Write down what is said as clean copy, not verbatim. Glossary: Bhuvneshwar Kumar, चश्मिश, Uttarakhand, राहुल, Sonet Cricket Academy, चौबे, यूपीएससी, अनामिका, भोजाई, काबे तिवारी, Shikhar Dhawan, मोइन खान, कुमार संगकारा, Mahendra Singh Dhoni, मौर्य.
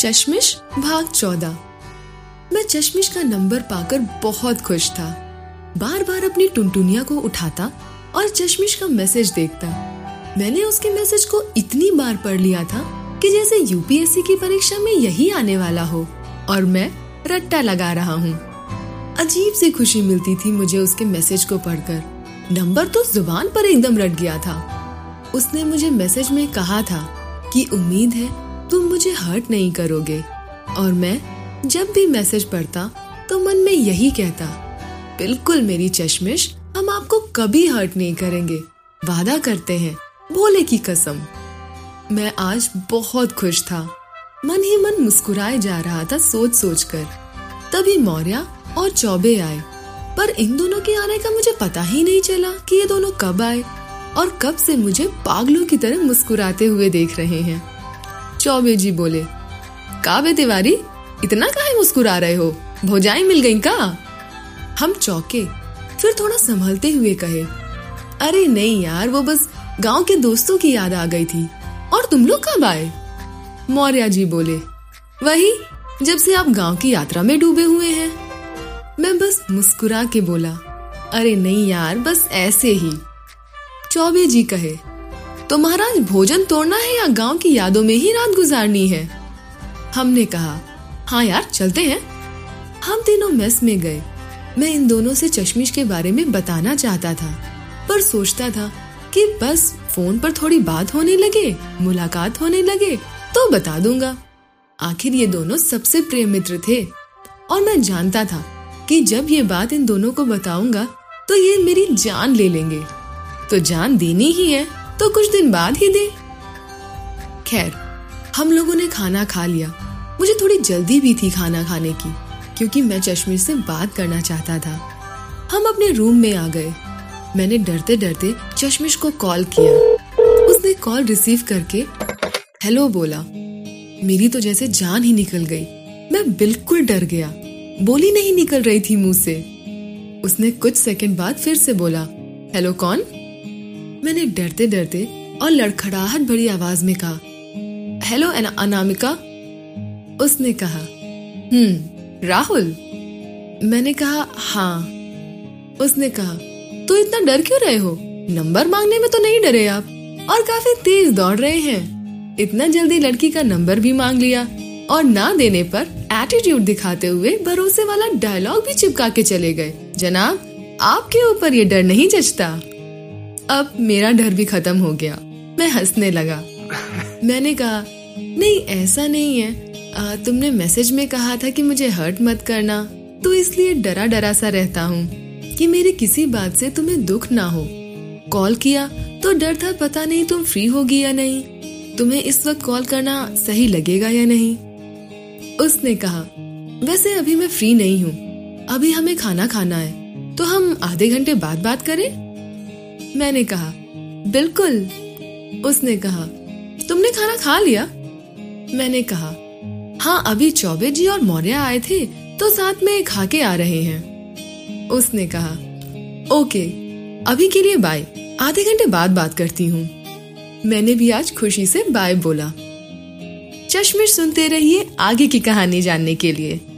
चश्मिश भाग 14। मैं चश्मिश का नंबर पाकर बहुत खुश था। बार बार अपनी टुनटुनिया को उठाता और चश्मिश का मैसेज देखता। मैंने उसके मैसेज को इतनी बार पढ़ लिया था कि जैसे यूपीएससी की परीक्षा में यही आने वाला हो और मैं रट्टा लगा रहा हूँ। अजीब सी खुशी मिलती थी मुझे उसके मैसेज को पढ़कर। नंबर तो जुबान पर एकदम रट गया था। उसने मुझे मैसेज में कहा था कि उम्मीद है तुम मुझे हर्ट नहीं करोगे, और मैं जब भी मैसेज पढ़ता तो मन में यही कहता, बिल्कुल मेरी चश्मिश, हम आपको कभी हर्ट नहीं करेंगे, वादा करते हैं, भोले की कसम। मैं आज बहुत खुश था, मन ही मन मुस्कुराए जा रहा था सोच सोच कर। तभी मौर्य और चौबे आए, पर इन दोनों के आने का मुझे पता ही नहीं चला कि ये दोनों कब आए और कब से मुझे पागलों की तरह मुस्कुराते हुए देख रहे हैं। चौबे जी बोले, काबे तिवारी, इतना काहे मुस्कुरा रहे हो? भोजाई मिल गई का? हम चौके, फिर थोड़ा संभलते हुए कहे, अरे नहीं यार, वो बस गांव के दोस्तों की याद आ गई थी। और तुम लोग कब आए? मौर्य जी बोले, वही जब से आप गांव की यात्रा में डूबे हुए हैं। मैं बस मुस्कुरा के बोला, अरे नहीं यार, बस ऐसे ही। चौबे जी कहे, तो महाराज भोजन तोड़ना है या गांव की यादों में ही रात गुजारनी है? हमने कहा, हाँ यार चलते हैं। हम तीनों मेस में गए। मैं इन दोनों से चश्मिश के बारे में बताना चाहता था, पर सोचता था कि बस फोन पर थोड़ी बात होने लगे, मुलाकात होने लगे तो बता दूंगा। आखिर ये दोनों सबसे प्रिय मित्र थे और मैं जानता था कि जब ये बात इन दोनों को बताऊंगा तो ये मेरी जान ले लेंगे, तो जान देनी ही है तो कुछ दिन बाद ही दे। खैर, हम लोगों ने खाना खा लिया। मुझे थोड़ी जल्दी भी थी खाना खाने की, क्योंकि मैं चश्मिश से बात करना चाहता था। हम अपने रूम में आ गए। मैंने डरते डरते चश्मिश को कॉल किया। उसने कॉल रिसीव करके हेलो बोला। मेरी तो जैसे जान ही निकल गई। मैं बिल्कुल डर गया, बोली नहीं निकल रही थी मुंह से। उसने कुछ सेकंड बाद फिर से बोला, हेलो कौन? मैंने डरते डरते और लड़खड़ाहट भरी आवाज में कहा, हेलो अनामिका। उसने कहा, राहुल? मैंने कहा, हाँ। उसने कहा, तो इतना डर क्यों रहे हो? नंबर मांगने में तो नहीं डरे आप, और काफी तेज दौड़ रहे हैं। इतना जल्दी लड़की का नंबर भी मांग लिया और ना देने पर एटीट्यूड दिखाते हुए भरोसे वाला डायलॉग भी चिपका के चले गए। जनाब, आपके ऊपर ये डर नहीं जचता। अब मेरा डर भी खत्म हो गया, मैं हंसने लगा। मैंने कहा, नहीं ऐसा नहीं है, तुमने मैसेज में कहा था कि मुझे हर्ट मत करना, तो इसलिए डरा डरा सा रहता हूँ कि मेरी किसी बात से तुम्हें दुख ना हो। कॉल किया तो डर था, पता नहीं तुम फ्री होगी या नहीं, तुम्हें इस वक्त कॉल करना सही लगेगा या नहीं। उसने कहा, वैसे अभी मैं फ्री नहीं हूँ, अभी हमें खाना खाना है, तो हम आधे घंटे बाद बात करें? मैंने कहा, बिल्कुल। उसने कहा, तुमने खाना खा लिया? मैंने कहा, हाँ, अभी चौबे जी और मौर्य आए थे तो साथ में खा के आ रहे हैं। उसने कहा, ओके, अभी के लिए बाय, आधे घंटे बाद बात करती हूँ। मैंने भी आज खुशी से बाय बोला। चश्मिश सुनते रहिए आगे की कहानी जानने के लिए।